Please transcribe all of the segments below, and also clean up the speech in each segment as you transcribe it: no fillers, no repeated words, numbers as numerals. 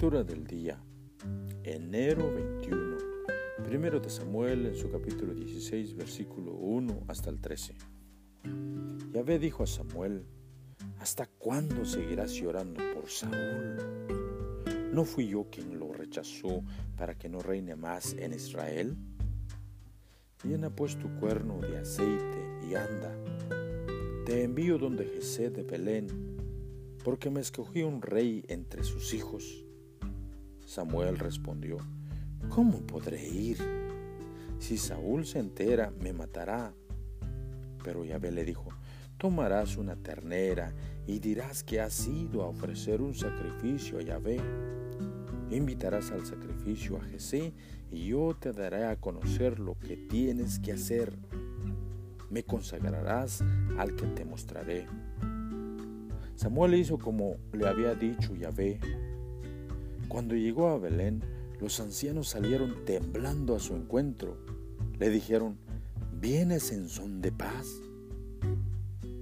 Lectura del día, enero 21, 1 de Samuel en su capítulo 16, versículo 1 hasta el 13. Yahvé dijo a Samuel: ¿Hasta cuándo seguirás llorando por Saúl? ¿No fui yo quien lo rechazó para que no reine más en Israel? Llena pues tu cuerno de aceite y anda. Te envío donde Jesé de Belén, porque me escogí un rey entre sus hijos. Samuel respondió: ¿Cómo podré ir? Si Saúl se entera, me matará. Pero Yahvé le dijo: Tomarás una ternera y dirás que has ido a ofrecer un sacrificio a Yahvé. Invitarás al sacrificio a Jesé y yo te daré a conocer lo que tienes que hacer. Me consagrarás al que te mostraré. Samuel hizo como le había dicho Yahvé. Cuando llegó a Belén, los ancianos salieron temblando a su encuentro. Le dijeron: ¿Vienes en son de paz?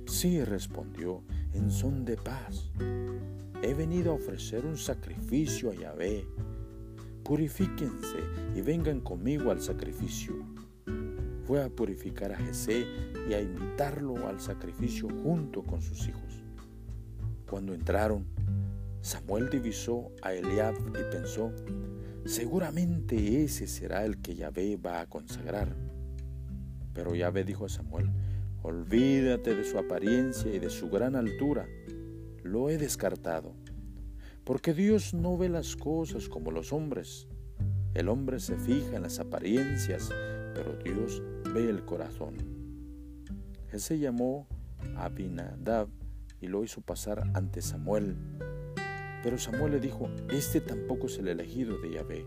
Sí, respondió, en son de paz. He venido a ofrecer un sacrificio a Yahvé. Purifíquense y vengan conmigo al sacrificio. Fue a purificar a Jesé y a invitarlo al sacrificio junto con sus hijos. Cuando entraron, Samuel divisó a Eliab y pensó: seguramente ese será el que Yahvé va a consagrar. Pero Yahvé dijo a Samuel: olvídate de su apariencia y de su gran altura. Lo he descartado, porque Dios no ve las cosas como los hombres. El hombre se fija en las apariencias, pero Dios ve el corazón. Jesé llamó a Abinadab y lo hizo pasar ante Samuel. Pero Samuel le dijo: este tampoco es el elegido de Yahvé.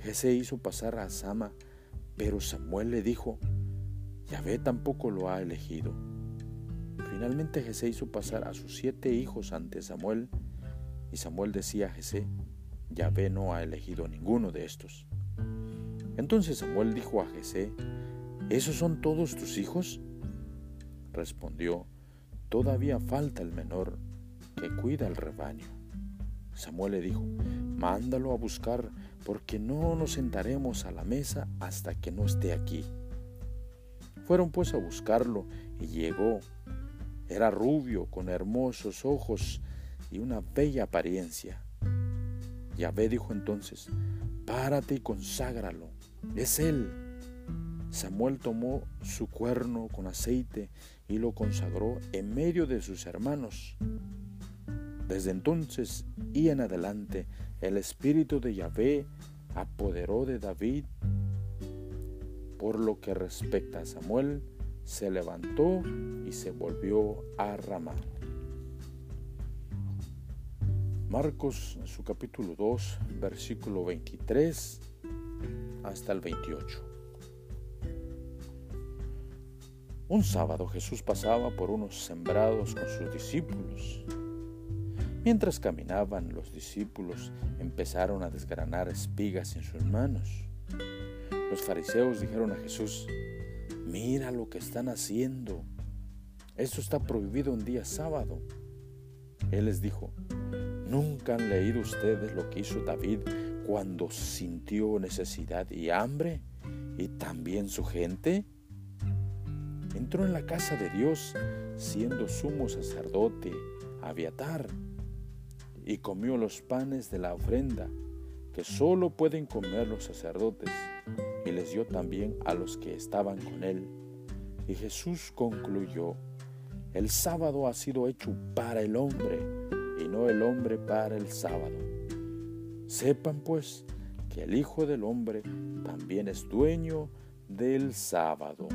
Jesé hizo pasar a Sama, pero Samuel le dijo: Yahvé tampoco lo ha elegido. Finalmente Jesé hizo pasar a sus 7 hijos ante Samuel, y Samuel decía a Jesé: Yahvé no ha elegido ninguno de estos. Entonces Samuel dijo a Jesé: ¿Esos son todos tus hijos? Respondió: todavía falta el menor, que cuida el rebaño. Samuel le dijo: mándalo a buscar, porque no nos sentaremos a la mesa hasta que no esté aquí. Fueron pues a buscarlo, y llegó. Era rubio, con hermosos ojos y una bella apariencia. Yahvé dijo entonces: párate y conságralo, es él. Samuel tomó su cuerno con aceite y lo consagró en medio de sus hermanos. Desde entonces y en adelante, el espíritu de Yahvé apoderó de David. Por lo que respecta a Samuel, se levantó y se volvió a Ramá. Marcos, en su capítulo 2, versículo 23 hasta el 28. Un sábado Jesús pasaba por unos sembrados con sus discípulos. Mientras caminaban, los discípulos empezaron a desgranar espigas en sus manos. Los fariseos dijeron a Jesús: mira lo que están haciendo. Esto está prohibido en día sábado. Él les dijo: ¿nunca han leído ustedes lo que hizo David cuando sintió necesidad y hambre, y también su gente? Entró en la casa de Dios, siendo sumo sacerdote Abiatar, y comió los panes de la ofrenda, que solo pueden comer los sacerdotes, y les dio también a los que estaban con él. Y Jesús concluyó: el sábado ha sido hecho para el hombre, y no el hombre para el sábado. Sepan pues que el Hijo del Hombre también es dueño del sábado.